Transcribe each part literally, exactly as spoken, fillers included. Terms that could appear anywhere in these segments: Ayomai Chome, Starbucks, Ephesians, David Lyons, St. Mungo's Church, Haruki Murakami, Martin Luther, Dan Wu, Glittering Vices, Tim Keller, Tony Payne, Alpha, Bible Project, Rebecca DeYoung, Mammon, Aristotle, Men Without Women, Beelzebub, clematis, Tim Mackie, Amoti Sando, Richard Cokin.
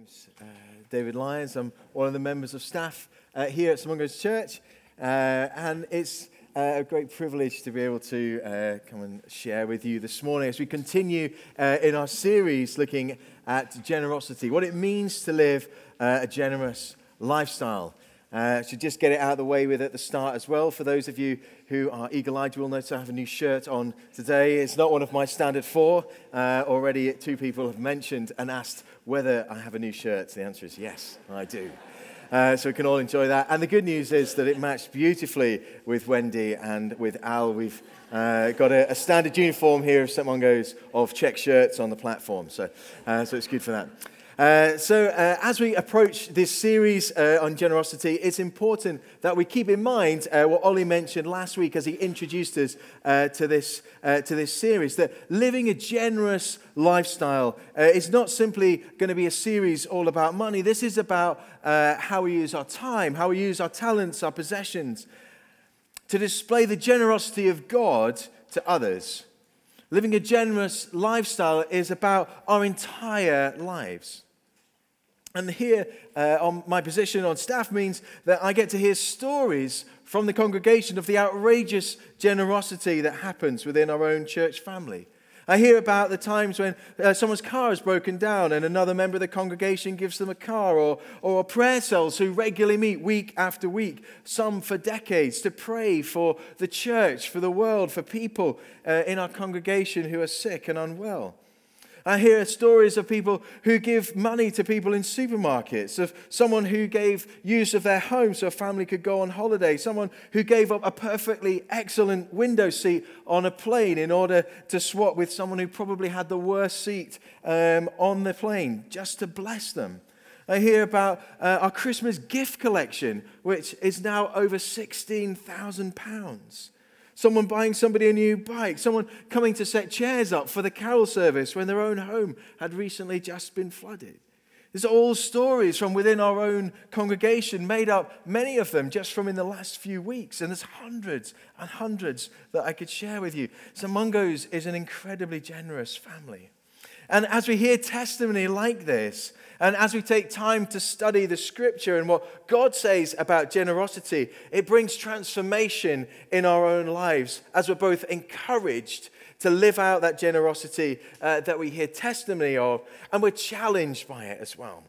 name's uh, David Lyons. I'm one of the members of staff uh, here at Saint Mungo's Church, uh, and it's uh, a great privilege to be able to uh, come and share with you this morning as we continue uh, in our series looking at generosity, what it means to live uh, a generous lifestyle. Uh, I should just get it out of the way with at the start as well. For those of you who are eagle-eyed, you will notice I have a new shirt on today. It's not one of my standard four. Uh, already two people have mentioned and asked whether I have a new shirt. The answer is yes, I do. Uh, so we can all enjoy that. And the good news is that it matched beautifully with Wendy and with Al. We've uh, got a, a standard uniform here of Saint Mungo's of check shirts on the platform. So, uh, so it's good for that. Uh, so uh, as we approach this series uh, on generosity, it's important that we keep in mind uh, what Ollie mentioned last week as he introduced us uh, to this uh, to this series, that living a generous lifestyle uh, is not simply going to be a series all about money. This is about uh, how we use our time, how we use our talents, our possessions, to display the generosity of God to others. Living a generous lifestyle is about our entire lives. And here, uh, on my position on staff means that I get to hear stories from the congregation of the outrageous generosity that happens within our own church family. I hear about the times when uh, someone's car is broken down and another member of the congregation gives them a car, or, or prayer cells who regularly meet week after week, some for decades, to pray for the church, for the world, for people uh, in our congregation who are sick and unwell. I hear stories of people who give money to people in supermarkets, of someone who gave use of their home so a family could go on holiday, someone who gave up a perfectly excellent window seat on a plane in order to swap with someone who probably had the worst seat um, on the plane, just to bless them. I hear about uh, our Christmas gift collection, which is now over sixteen thousand pounds. Someone buying somebody a new bike, someone coming to set chairs up for the carol service when their own home had recently just been flooded. These are all stories from within our own congregation, made up, many of them, just from in the last few weeks. And there's hundreds and hundreds that I could share with you. Saint Mungo's is an incredibly generous family. And as we hear testimony like this, and as we take time to study the Scripture and what God says about generosity, it brings transformation in our own lives as we're both encouraged to live out that generosity uh, that we hear testimony of, and we're challenged by it as well.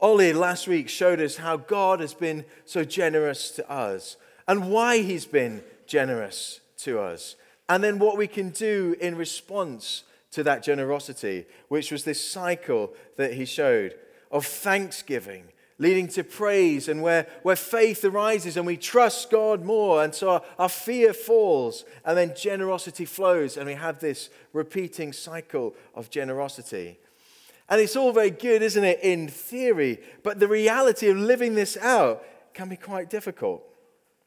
Ollie last week showed us how God has been so generous to us and why he's been generous to us, and then what we can do in response to that generosity, which was this cycle that he showed of thanksgiving leading to praise, and where, where faith arises and we trust God more, and so our, our fear falls, and then generosity flows, and we have this repeating cycle of generosity. And it's all very good, isn't it, in theory, but the reality of living this out can be quite difficult.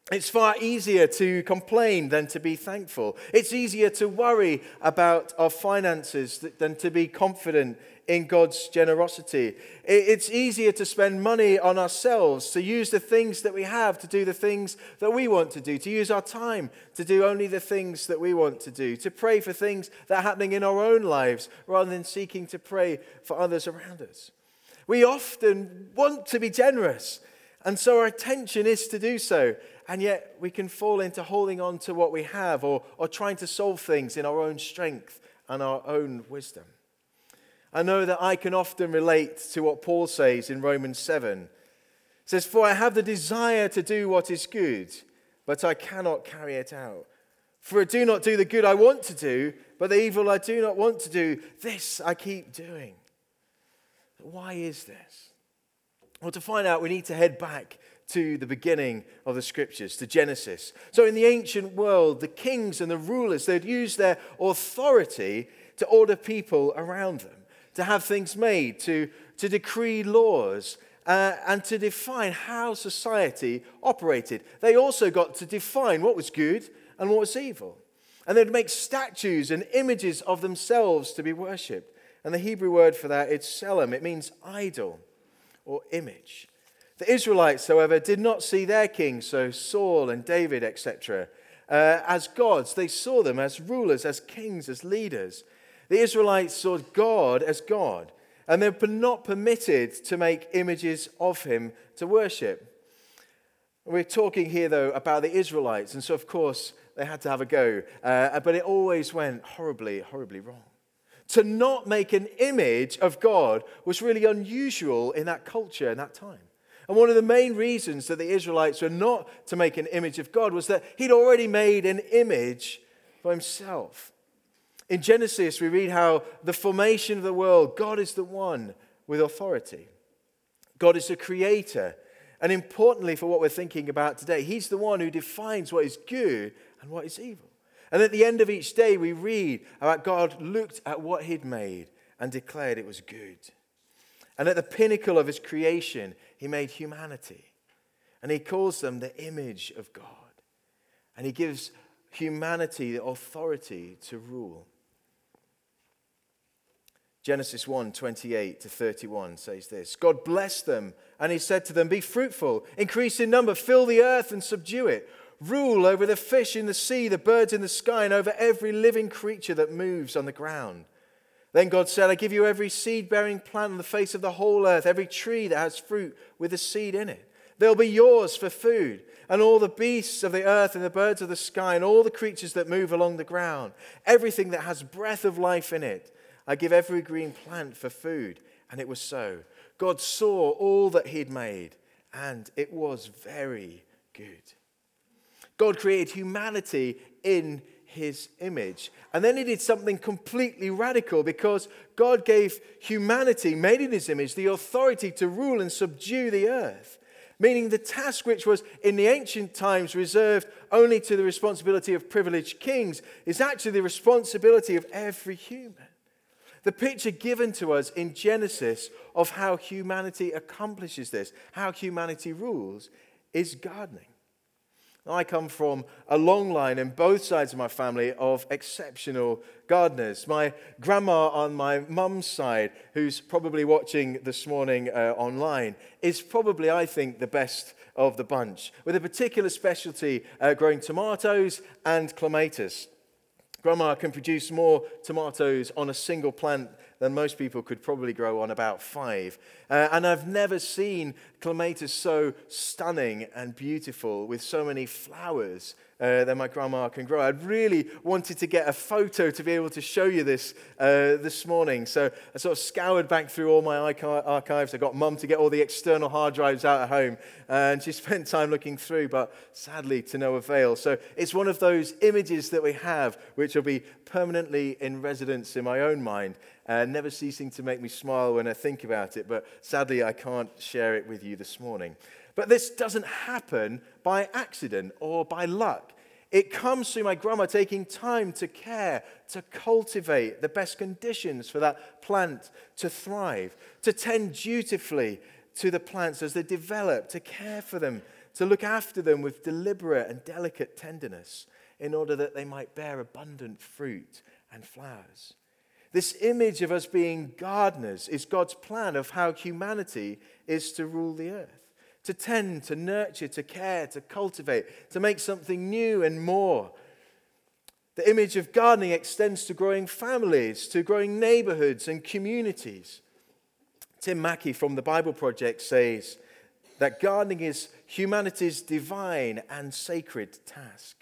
It's far easier to complain than to be thankful. It's easier to worry about our finances than to be confident in God's generosity. It's easier to spend money on ourselves, to use the things that we have to do the things that we want to do, to use our time to do only the things that we want to do, to pray for things that are happening in our own lives rather than seeking to pray for others around us. We often want to be generous, and so our attention is to do so. And yet we can fall into holding on to what we have, or, or trying to solve things in our own strength and our own wisdom. I know that I can often relate to what Paul says in Romans seven. It says, "For I have the desire to do what is good, but I cannot carry it out. For I do not do the good I want to do, but the evil I do not want to do, this I keep doing." Why is this? Well, to find out, we need to head back to the beginning of the Scriptures, to Genesis. So in the ancient world, the kings and the rulers, they'd use their authority to order people around them, to have things made, to, to decree laws, uh, and to define how society operated. They also got to define what was good and what was evil. And they'd make statues and images of themselves to be worshipped. And the Hebrew word for that is selim. It means idol or image. The Israelites, however, did not see their kings, so Saul and David, et cetera, uh, as gods. They saw them as rulers, as kings, as leaders. The Israelites saw God as God, and they're not permitted to make images of him to worship. We're talking here, though, about the Israelites, and so, of course, they had to have a go, uh, but it always went horribly, horribly wrong. To not make an image of God was really unusual in that culture, in that time. And one of the main reasons that the Israelites were not to make an image of God was that he'd already made an image for himself. In Genesis, we read how the formation of the world, God is the one with authority. God is the creator. And importantly, for what we're thinking about today, he's the one who defines what is good and what is evil. And at the end of each day, we read about God looked at what he'd made and declared it was good. And at the pinnacle of his creation, he made humanity. And he calls them the image of God. And he gives humanity the authority to rule. Genesis one, twenty-eight to thirty-one says this: God blessed them, and he said to them, "Be fruitful, increase in number, fill the earth and subdue it. Rule over the fish in the sea, the birds in the sky, and over every living creature that moves on the ground." Then God said, "I give you every seed-bearing plant on the face of the whole earth, every tree that has fruit with a seed in it. They'll be yours for food, and all the beasts of the earth and the birds of the sky and all the creatures that move along the ground, everything that has breath of life in it. I give every green plant for food." And it was so. God saw all that he'd made, and it was very good. God created humanity in his image. And then he did something completely radical, because God gave humanity, made in his image, the authority to rule and subdue the earth, meaning the task which was in the ancient times reserved only to the responsibility of privileged kings is actually the responsibility of every human. The picture given to us in Genesis of how humanity accomplishes this, how humanity rules, is gardening. I come from a long line in both sides of my family of exceptional gardeners. My grandma on my mum's side, who's probably watching this morning uh, online, is probably, I think, the best of the bunch, with a particular specialty uh, growing tomatoes and clematis. Grandma can produce more tomatoes on a single plant than most people could probably grow on about five. Uh, and I've never seen clematis so stunning and beautiful with so many flowers uh, that my grandma can grow. I'd really wanted to get a photo to be able to show you this uh, this morning. So I sort of scoured back through all my archives. I got Mum to get all the external hard drives out at home, and she spent time looking through, but sadly to no avail. So it's one of those images that we have which will be permanently in residence in my own mind, Uh, never ceasing to make me smile when I think about it, but sadly I can't share it with you this morning. But this doesn't happen by accident or by luck. It comes through my grandma taking time to care, to cultivate the best conditions for that plant to thrive, to tend dutifully to the plants as they develop, to care for them, to look after them with deliberate and delicate tenderness in order that they might bear abundant fruit and flowers. This image of us being gardeners is God's plan of how humanity is to rule the earth, to tend, to nurture, to care, to cultivate, to make something new and more. The image of gardening extends to growing families, to growing neighborhoods and communities. Tim Mackie from the Bible Project says that gardening is humanity's divine and sacred task.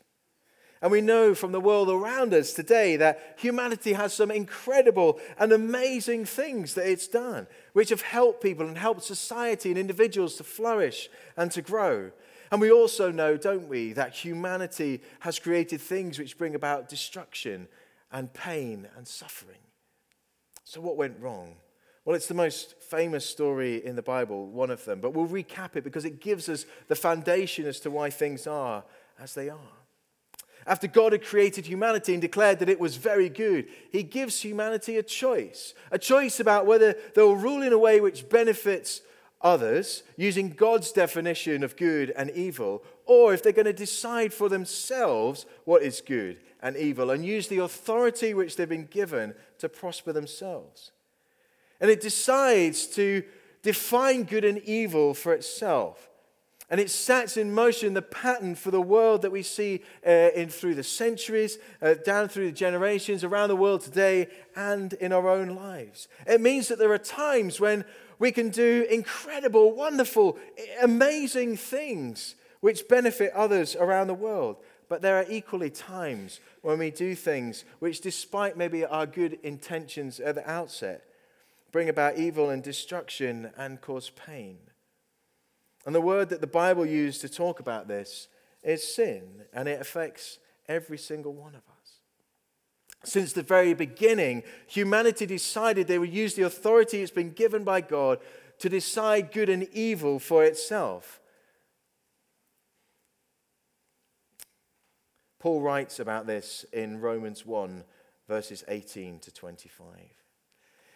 And we know from the world around us today that humanity has some incredible and amazing things that it's done, which have helped people and helped society and individuals to flourish and to grow. And we also know, don't we, that humanity has created things which bring about destruction and pain and suffering. So what went wrong? Well, it's the most famous story in the Bible, one of them, but we'll recap it because it gives us the foundation as to why things are as they are. After God had created humanity and declared that it was very good, he gives humanity a choice. A choice about whether they'll rule in a way which benefits others, using God's definition of good and evil, or if they're going to decide for themselves what is good and evil and use the authority which they've been given to prosper themselves. And it decides to define good and evil for itself. And it sets in motion the pattern for the world that we see uh, in through the centuries, uh, down through the generations, around the world today, and in our own lives. It means that there are times when we can do incredible, wonderful, amazing things which benefit others around the world. But there are equally times when we do things which, despite maybe our good intentions at the outset, bring about evil and destruction and cause pain. And the word that the Bible used to talk about this is sin, and it affects every single one of us. Since the very beginning, humanity decided they would use the authority it's been given by God to decide good and evil for itself. Paul writes about this in Romans one, verses eighteen to twenty-five.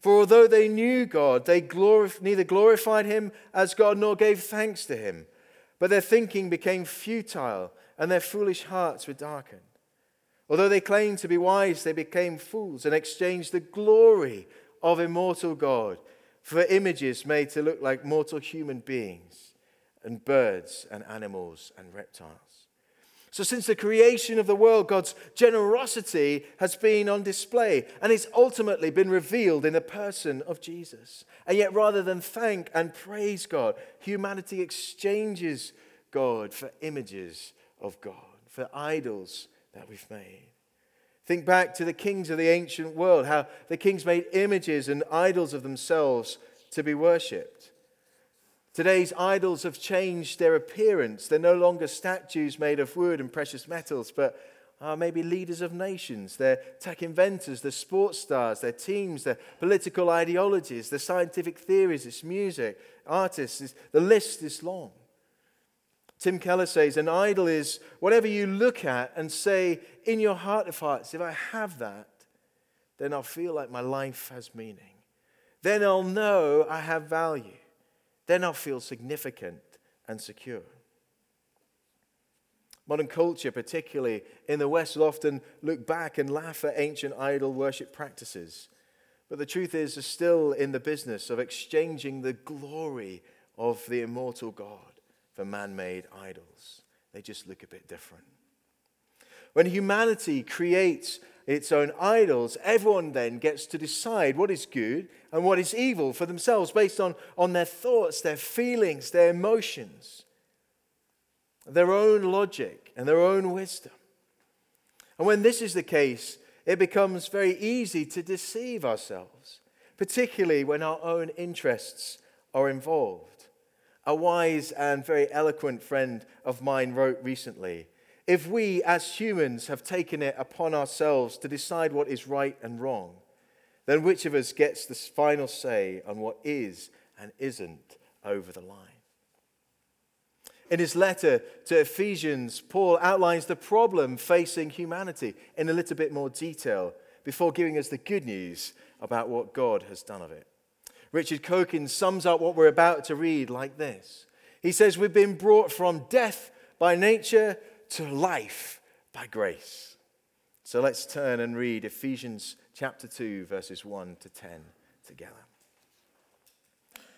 For although they knew God, they glorif- neither glorified him as God nor gave thanks to him. But their thinking became futile, and their foolish hearts were darkened. Although they claimed to be wise, they became fools and exchanged the glory of immortal God for images made to look like mortal human beings and birds and animals and reptiles." So since the creation of the world, God's generosity has been on display, and it's ultimately been revealed in the person of Jesus. And yet rather than thank and praise God, humanity exchanges God for images of God, for idols that we've made. Think back to the kings of the ancient world, how the kings made images and idols of themselves to be worshipped. Today's idols have changed their appearance. They're no longer statues made of wood and precious metals, but are maybe leaders of nations. They're tech inventors, they're sports stars, their teams, their political ideologies, their scientific theories, it's music, artists. It's, the list is long. Tim Keller says, "An idol is whatever you look at and say in your heart of hearts, if I have that, then I'll feel like my life has meaning. Then I'll know I have value. Then I'll feel significant and secure." Modern culture, particularly in the West, will often look back and laugh at ancient idol worship practices. But the truth is, they're still in the business of exchanging the glory of the immortal God for man-made idols. They just look a bit different. When humanity creates its own idols, everyone then gets to decide what is good and what is evil for themselves based on, on their thoughts, their feelings, their emotions, their own logic and their own wisdom. And when this is the case, it becomes very easy to deceive ourselves, particularly when our own interests are involved. A wise and very eloquent friend of mine wrote recently, "If we as humans have taken it upon ourselves to decide what is right and wrong, then which of us gets the final say on what is and isn't over the line?" In his letter to Ephesians, Paul outlines the problem facing humanity in a little bit more detail before giving us the good news about what God has done of it. Richard Cokin sums up what we're about to read like this. He says, "We've been brought from death by nature to life by grace." So let's turn and read Ephesians chapter two, verses one to ten together. It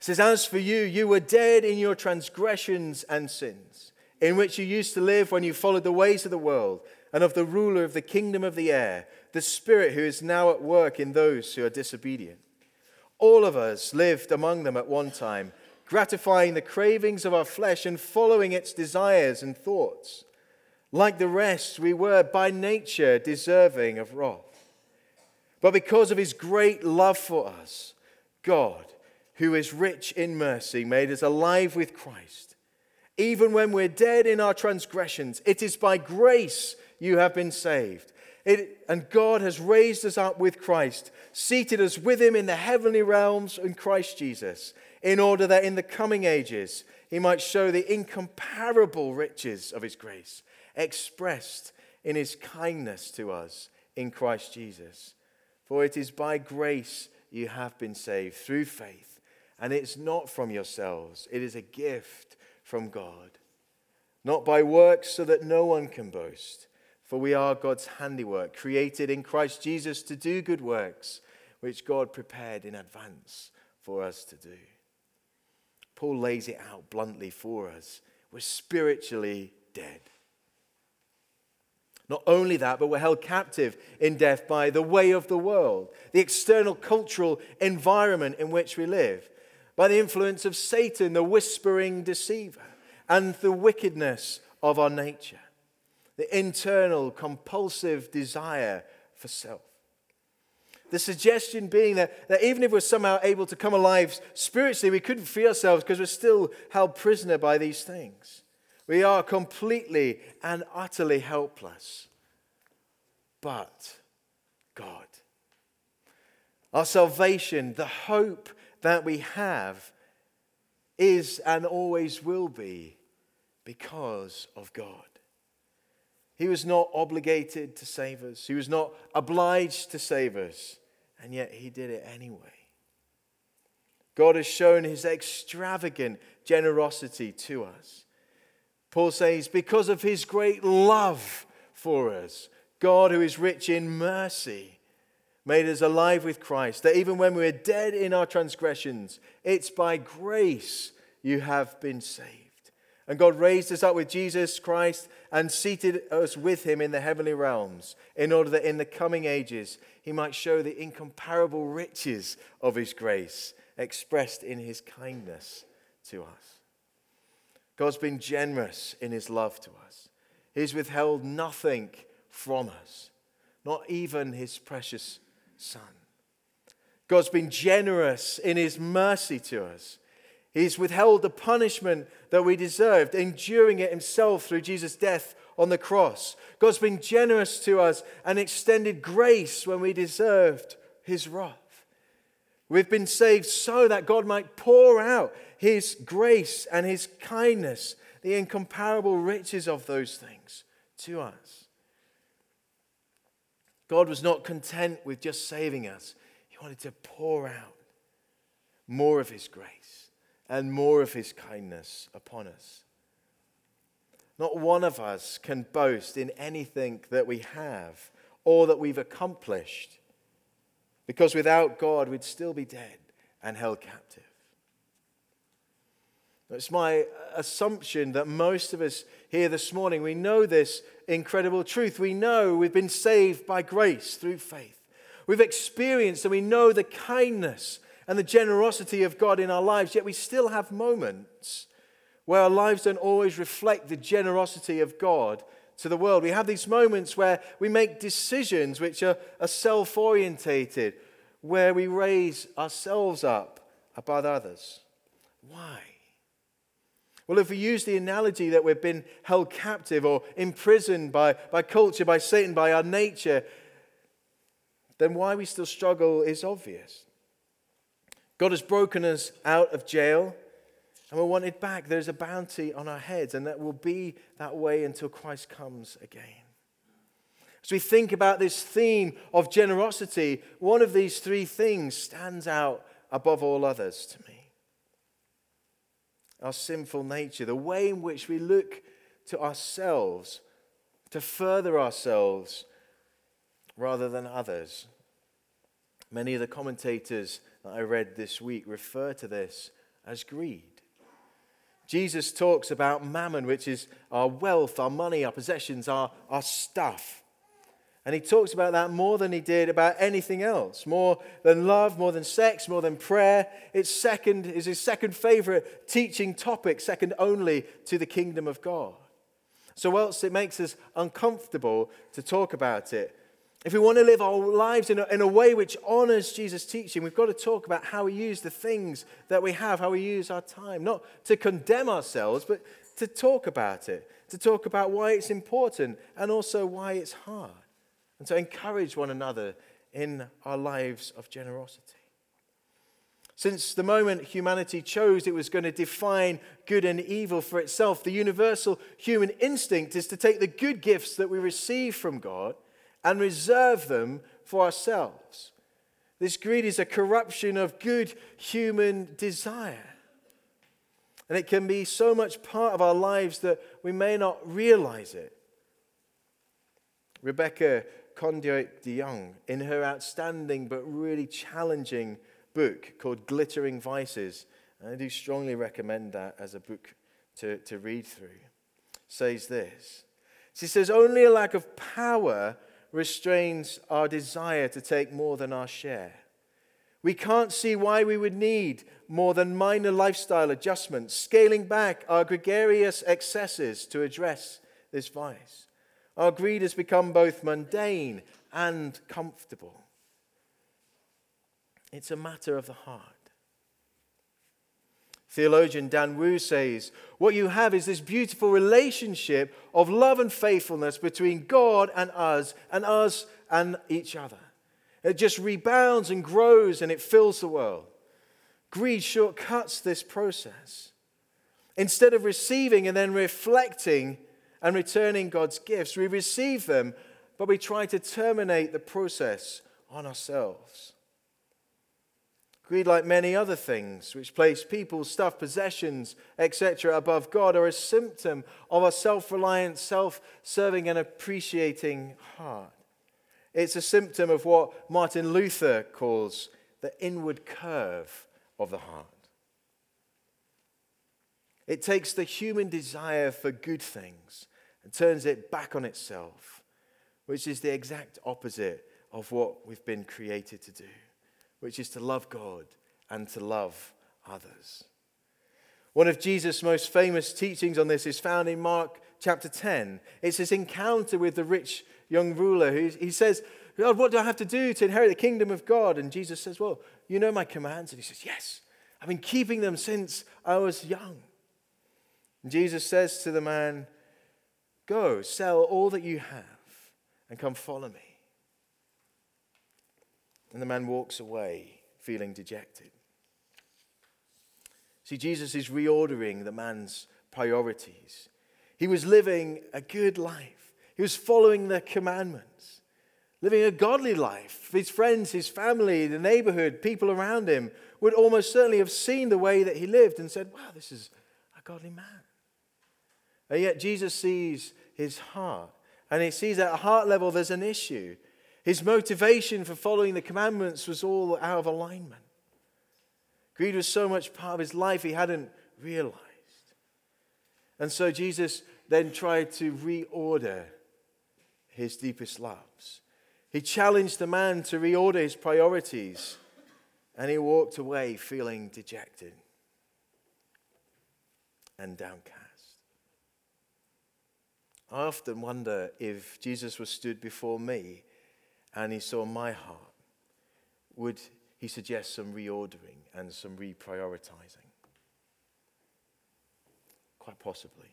says, "As for you, you were dead in your transgressions and sins, in which you used to live when you followed the ways of the world and of the ruler of the kingdom of the air, the spirit who is now at work in those who are disobedient. All of us lived among them at one time, gratifying the cravings of our flesh and following its desires and thoughts. Like the rest, we were by nature deserving of wrath. But because of his great love for us, God, who is rich in mercy, made us alive with Christ. Even when we're dead in our transgressions, it is by grace you have been saved. It, and God has raised us up with Christ, seated us with him in the heavenly realms in Christ Jesus, in order that in the coming ages he might show the incomparable riches of his grace expressed in his kindness to us in Christ Jesus. For it is by grace you have been saved through faith, and it's not from yourselves. It is a gift from God, not by works so that no one can boast. For we are God's handiwork, created in Christ Jesus to do good works, which God prepared in advance for us to do. Paul lays it out bluntly for us. We're spiritually dead. Not only that, but we're held captive in death by the way of the world, the external cultural environment in which we live, by the influence of Satan, the whispering deceiver, and the wickedness of our nature, the internal compulsive desire for self. The suggestion being that, that even if we're somehow able to come alive spiritually, we couldn't free ourselves because we're still held prisoner by these things. We are completely and utterly helpless. But God, our salvation, the hope that we have, is and always will be because of God. He was not obligated to save us. He was not obliged to save us. And yet he did it anyway. God has shown his extravagant generosity to us. Paul says, because of his great love for us, God, who is rich in mercy, made us alive with Christ, that even when we are dead in our transgressions, it's by grace you have been saved. And God raised us up with Jesus Christ and seated us with him in the heavenly realms, in order that in the coming ages he might show the incomparable riches of his grace expressed in his kindness to us. God's been generous in his love to us. He's withheld nothing from us, not even his precious Son. God's been generous in his mercy to us. He's withheld the punishment that we deserved, enduring it himself through Jesus' death on the cross. God's been generous to us and extended grace when we deserved his wrath. We've been saved so that God might pour out his grace and his kindness, the incomparable riches of those things, to us. God was not content with just saving us. He wanted to pour out more of his grace and more of his kindness upon us. Not one of us can boast in anything that we have or that we've accomplished, because without God we'd still be dead and held captive. It's my assumption that most of us here this morning, we know this incredible truth. We know we've been saved by grace through faith. We've experienced and we know the kindness and the generosity of God in our lives, yet we still have moments where our lives don't always reflect the generosity of God to the world. We have these moments where we make decisions which are, are self-orientated, where we raise ourselves up above others. Why? Well, if we use the analogy that we've been held captive or imprisoned by, by culture, by Satan, by our nature, then why we still struggle is obvious. God has broken us out of jail, and we're wanted back. There's a bounty on our heads, and that will be that way until Christ comes again. As we think about this theme of generosity, one of these three things stands out above all others to me. Our sinful nature, the way in which we look to ourselves to further ourselves rather than others. Many of the commentators that I read this week refer to this as greed. Jesus talks about mammon, which is our wealth, our money, our possessions, our, our stuff. And he talks about that more than he did about anything else, more than love, more than sex, more than prayer. It's second, is his second favorite teaching topic, second only to the kingdom of God. So whilst it makes us uncomfortable to talk about it, if we want to live our lives in a, in a way which honors Jesus' teaching, we've got to talk about how we use the things that we have, how we use our time, not to condemn ourselves, but to talk about it, to talk about why it's important and also why it's hard, and to encourage one another in our lives of generosity. Since the moment humanity chose it was going to define good and evil for itself, the universal human instinct is to take the good gifts that we receive from God and reserve them for ourselves. This greed is a corruption of good human desire. And it can be so much part of our lives that we may not realize it. Rebecca DeYoung, in her outstanding but really challenging book called Glittering Vices, and I do strongly recommend that as a book to, to read through, says this. She says, only a lack of power restrains our desire to take more than our share. We can't see why we would need more than minor lifestyle adjustments, scaling back our gregarious excesses to address this vice. Our greed has become both mundane and comfortable. It's a matter of the heart. Theologian Dan Wu says, what you have is this beautiful relationship of love and faithfulness between God and us, and us and each other. It just rebounds and grows and it fills the world. Greed shortcuts this process. Instead of receiving and then reflecting and returning God's gifts, we receive them, but we try to terminate the process on ourselves. Greed, like many other things, which place people, stuff, possessions, et cetera above God, are a symptom of a self-reliant, self-serving and appreciating heart. It's a symptom of what Martin Luther calls the inward curve of the heart. It takes the human desire for good things and turns it back on itself, which is the exact opposite of what we've been created to do, which is to love God and to love others. One of Jesus' most famous teachings on this is found in Mark chapter ten. It's his encounter with the rich young ruler. Who he says, God, what do I have to do to inherit the kingdom of God? And Jesus says, well, you know my commands. And he says, yes, I've been keeping them since I was young. And Jesus says to the man, go, sell all that you have and come follow me. And the man walks away feeling dejected. See, Jesus is reordering the man's priorities. He was living a good life. He was following the commandments, living a godly life. His friends, his family, the neighborhood, people around him would almost certainly have seen the way that he lived and said, wow, this is a godly man. And yet Jesus sees his heart, and he sees at a heart level there's an issue. His motivation for following the commandments was all out of alignment. Greed was so much part of his life he hadn't realized. And so Jesus then tried to reorder his deepest loves. He challenged the man to reorder his priorities, and he walked away feeling dejected and downcast. I often wonder if Jesus was stood before me and he saw my heart, would he suggest some reordering and some reprioritizing? Quite possibly.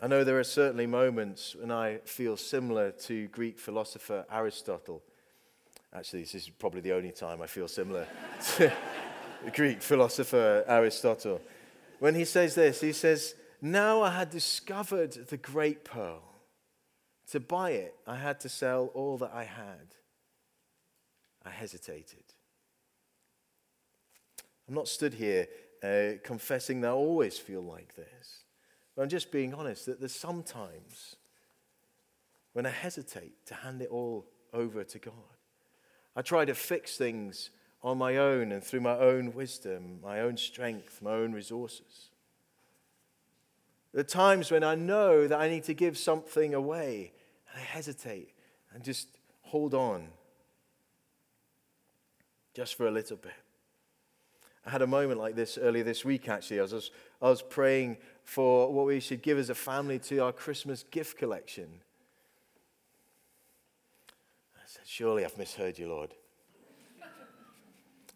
I know there are certainly moments when I feel similar to Greek philosopher Aristotle. Actually, this is probably the only time I feel similar to the Greek philosopher Aristotle. When he says this, he says, now I had discovered the great pearl. To buy it, I had to sell all that I had. I hesitated. I'm not stood here uh, confessing that I always feel like this. But I'm just being honest that there's sometimes when I hesitate to hand it all over to God. I try to fix things on my own and through my own wisdom, my own strength, my own resources. There are times when I know that I need to give something away, and I hesitate and just hold on just for a little bit. I had a moment like this earlier this week, actually. I was, I was praying for what we should give as a family to our Christmas gift collection. I said, surely I've misheard you, Lord.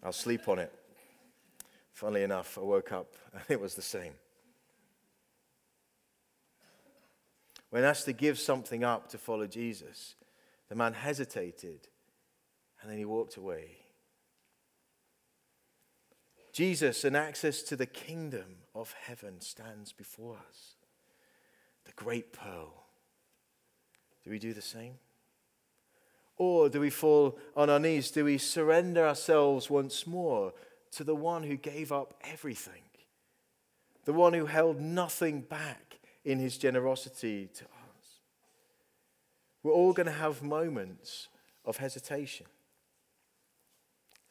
I'll sleep on it. Funnily enough, I woke up and it was the same. When asked to give something up to follow Jesus, the man hesitated and then he walked away Jesus and access to the kingdom of heaven stands before us. The great pearl. Do we do the same? Or do we fall on our knees? Do we surrender ourselves once more to the one who gave up everything? The one who held nothing back in his generosity to us? We're all going to have moments of hesitation.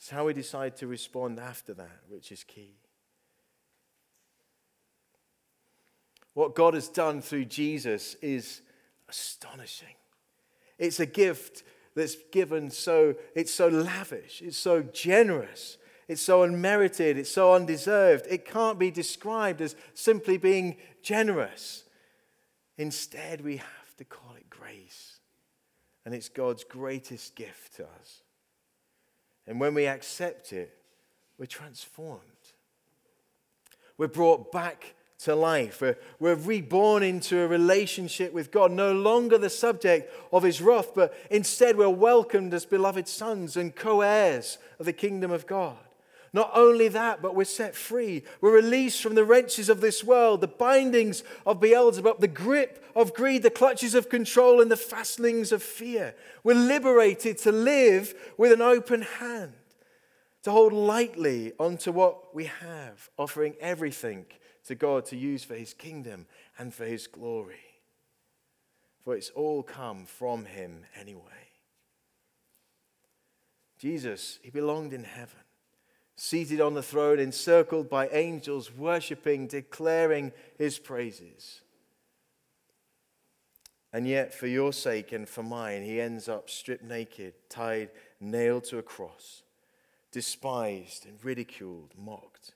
It's how we decide to respond after that, which is key. What God has done through Jesus is astonishing. It's a gift that's given so, it's so lavish, it's so generous, it's so unmerited, it's so undeserved. It can't be described as simply being generous. Instead, we have to call it grace. And it's God's greatest gift to us. And when we accept it, we're transformed. We're brought back to life. We're, we're reborn into a relationship with God, no longer the subject of his wrath, but instead we're welcomed as beloved sons and co-heirs of the kingdom of God. Not only that, but we're set free. We're released from the wrenches of this world, the bindings of Beelzebub, the grip of greed, the clutches of control, and the fastenings of fear. We're liberated to live with an open hand, to hold lightly onto what we have, offering everything to God to use for his kingdom and for his glory. For it's all come from him anyway. Jesus, he belonged in heaven, seated on the throne, encircled by angels, worshipping, declaring his praises. And yet, for your sake and for mine, he ends up stripped naked, tied, nailed to a cross, despised and ridiculed, mocked.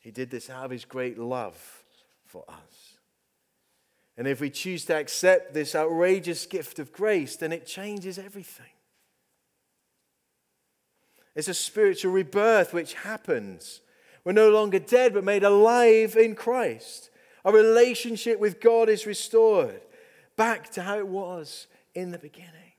He did this out of his great love for us. And if we choose to accept this outrageous gift of grace, then it changes everything. It's a spiritual rebirth which happens. We're no longer dead, but made alive in Christ. Our relationship with God is restored back to how it was in the beginning,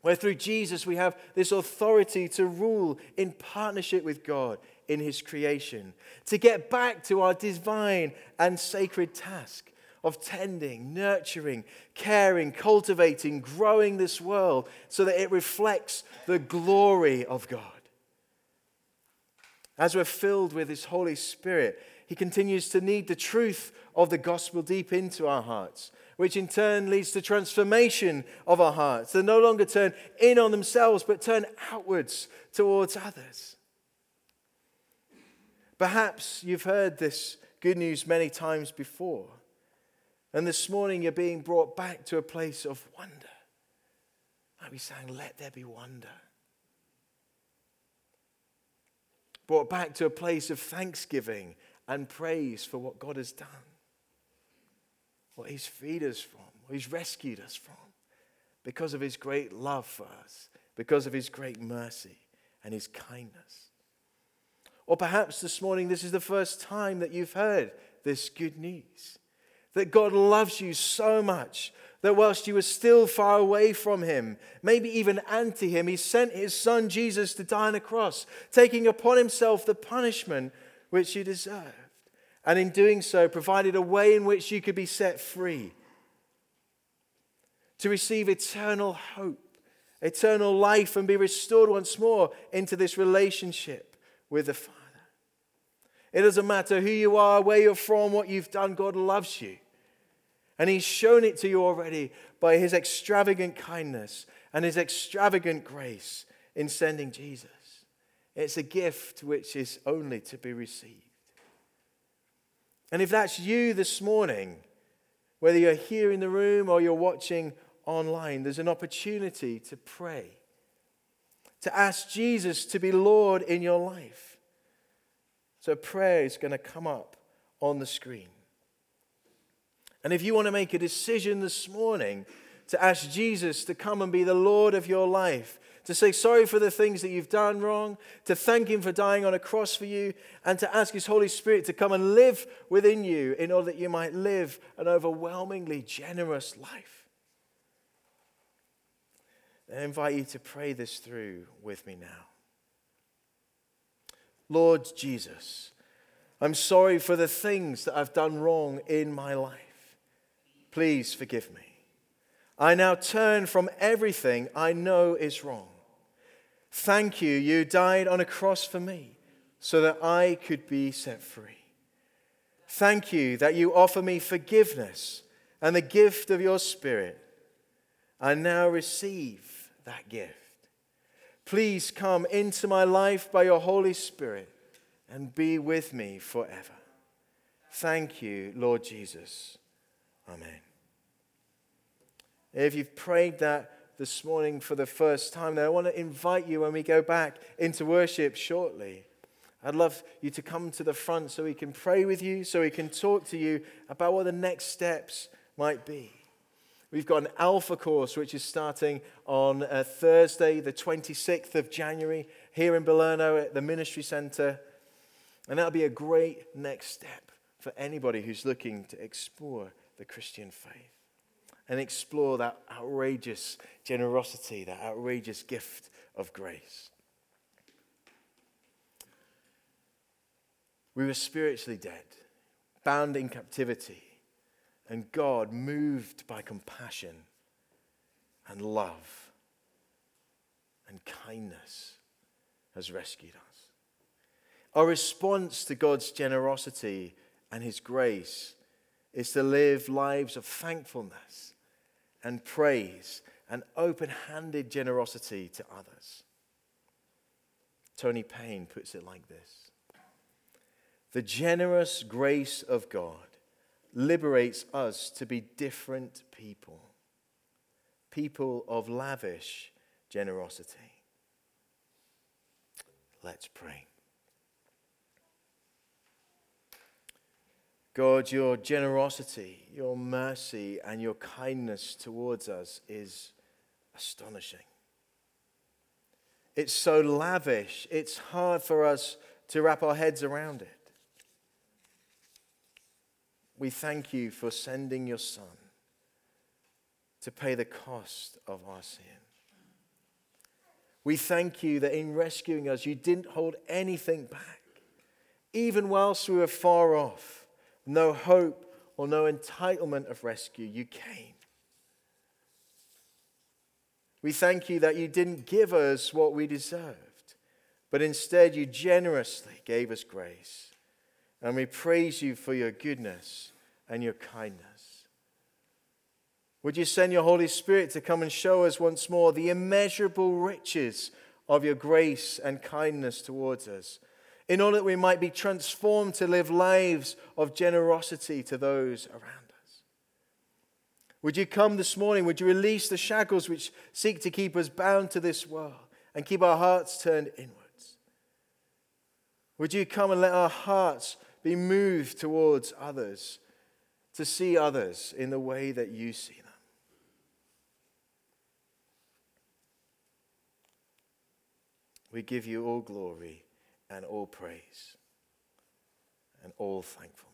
where through Jesus we have this authority to rule in partnership with God in his creation, to get back to our divine and sacred task of tending, nurturing, caring, cultivating, growing this world so that it reflects the glory of God. As we're filled with his Holy Spirit, he continues to knead the truth of the gospel deep into our hearts, which in turn leads to transformation of our hearts. They no longer turn in on themselves, but turn outwards towards others. Perhaps you've heard this good news many times before, and this morning you're being brought back to a place of wonder. Like we sang, let there be wonder. Brought back to a place of thanksgiving and praise for what God has done, what he's freed us from, what he's rescued us from, because of his great love for us, because of his great mercy and his kindness. Or perhaps this morning this is the first time that you've heard this good news, that God loves you so much that whilst you were still far away from him, maybe even anti him, he sent his son Jesus to die on a cross, taking upon himself the punishment which you deserved. And in doing so, provided a way in which you could be set free, to receive eternal hope, eternal life, and be restored once more into this relationship with the Father. It doesn't matter who you are, where you're from, what you've done, God loves you. And he's shown it to you already by his extravagant kindness and his extravagant grace in sending Jesus. It's a gift which is only to be received. And if that's you this morning, whether you're here in the room or you're watching online, there's an opportunity to pray, to ask Jesus to be Lord in your life. So prayer is going to come up on the screen. And if you want to make a decision this morning to ask Jesus to come and be the Lord of your life, to say sorry for the things that you've done wrong, to thank him for dying on a cross for you, and to ask his Holy Spirit to come and live within you in order that you might live an overwhelmingly generous life. And I invite you to pray this through with me now. Lord Jesus, I'm sorry for the things that I've done wrong in my life. Please forgive me. I now turn from everything I know is wrong. Thank you, you died on a cross for me so that I could be set free. Thank you that you offer me forgiveness and the gift of your Spirit. I now receive that gift. Please come into my life by your Holy Spirit and be with me forever. Thank you, Lord Jesus. Amen. If you've prayed that this morning for the first time, then I want to invite you when we go back into worship shortly. I'd love you to come to the front so we can pray with you, so we can talk to you about what the next steps might be. We've got an Alpha course, which is starting on uh, Thursday, the twenty-sixth of January, here in Belerno at the Ministry Centre. And that'll be a great next step for anybody who's looking to explore the Christian faith and explore that outrageous generosity, that outrageous gift of grace. We were spiritually dead, bound in captivity. And God, moved by compassion and love and kindness, has rescued us. Our response to God's generosity and his grace is to live lives of thankfulness and praise and open-handed generosity to others. Tony Payne puts it like this: the generous grace of God liberates us to be different people, people of lavish generosity. Let's pray. God, your generosity, your mercy, and your kindness towards us is astonishing. It's so lavish, it's hard for us to wrap our heads around it. We thank you for sending your Son to pay the cost of our sin. We thank you that in rescuing us, you didn't hold anything back. Even whilst we were far off, no hope or no entitlement of rescue, you came. We thank you that you didn't give us what we deserved, but instead you generously gave us grace. And we praise you for your goodness and your kindness. Would you send your Holy Spirit to come and show us once more the immeasurable riches of your grace and kindness towards us, in order that we might be transformed to live lives of generosity to those around us? Would you come this morning? Would you release the shackles which seek to keep us bound to this world and keep our hearts turned inwards? Would you come and let our hearts be moved towards others, to see others in the way that you see them? We give you all glory and all praise and all thankfulness.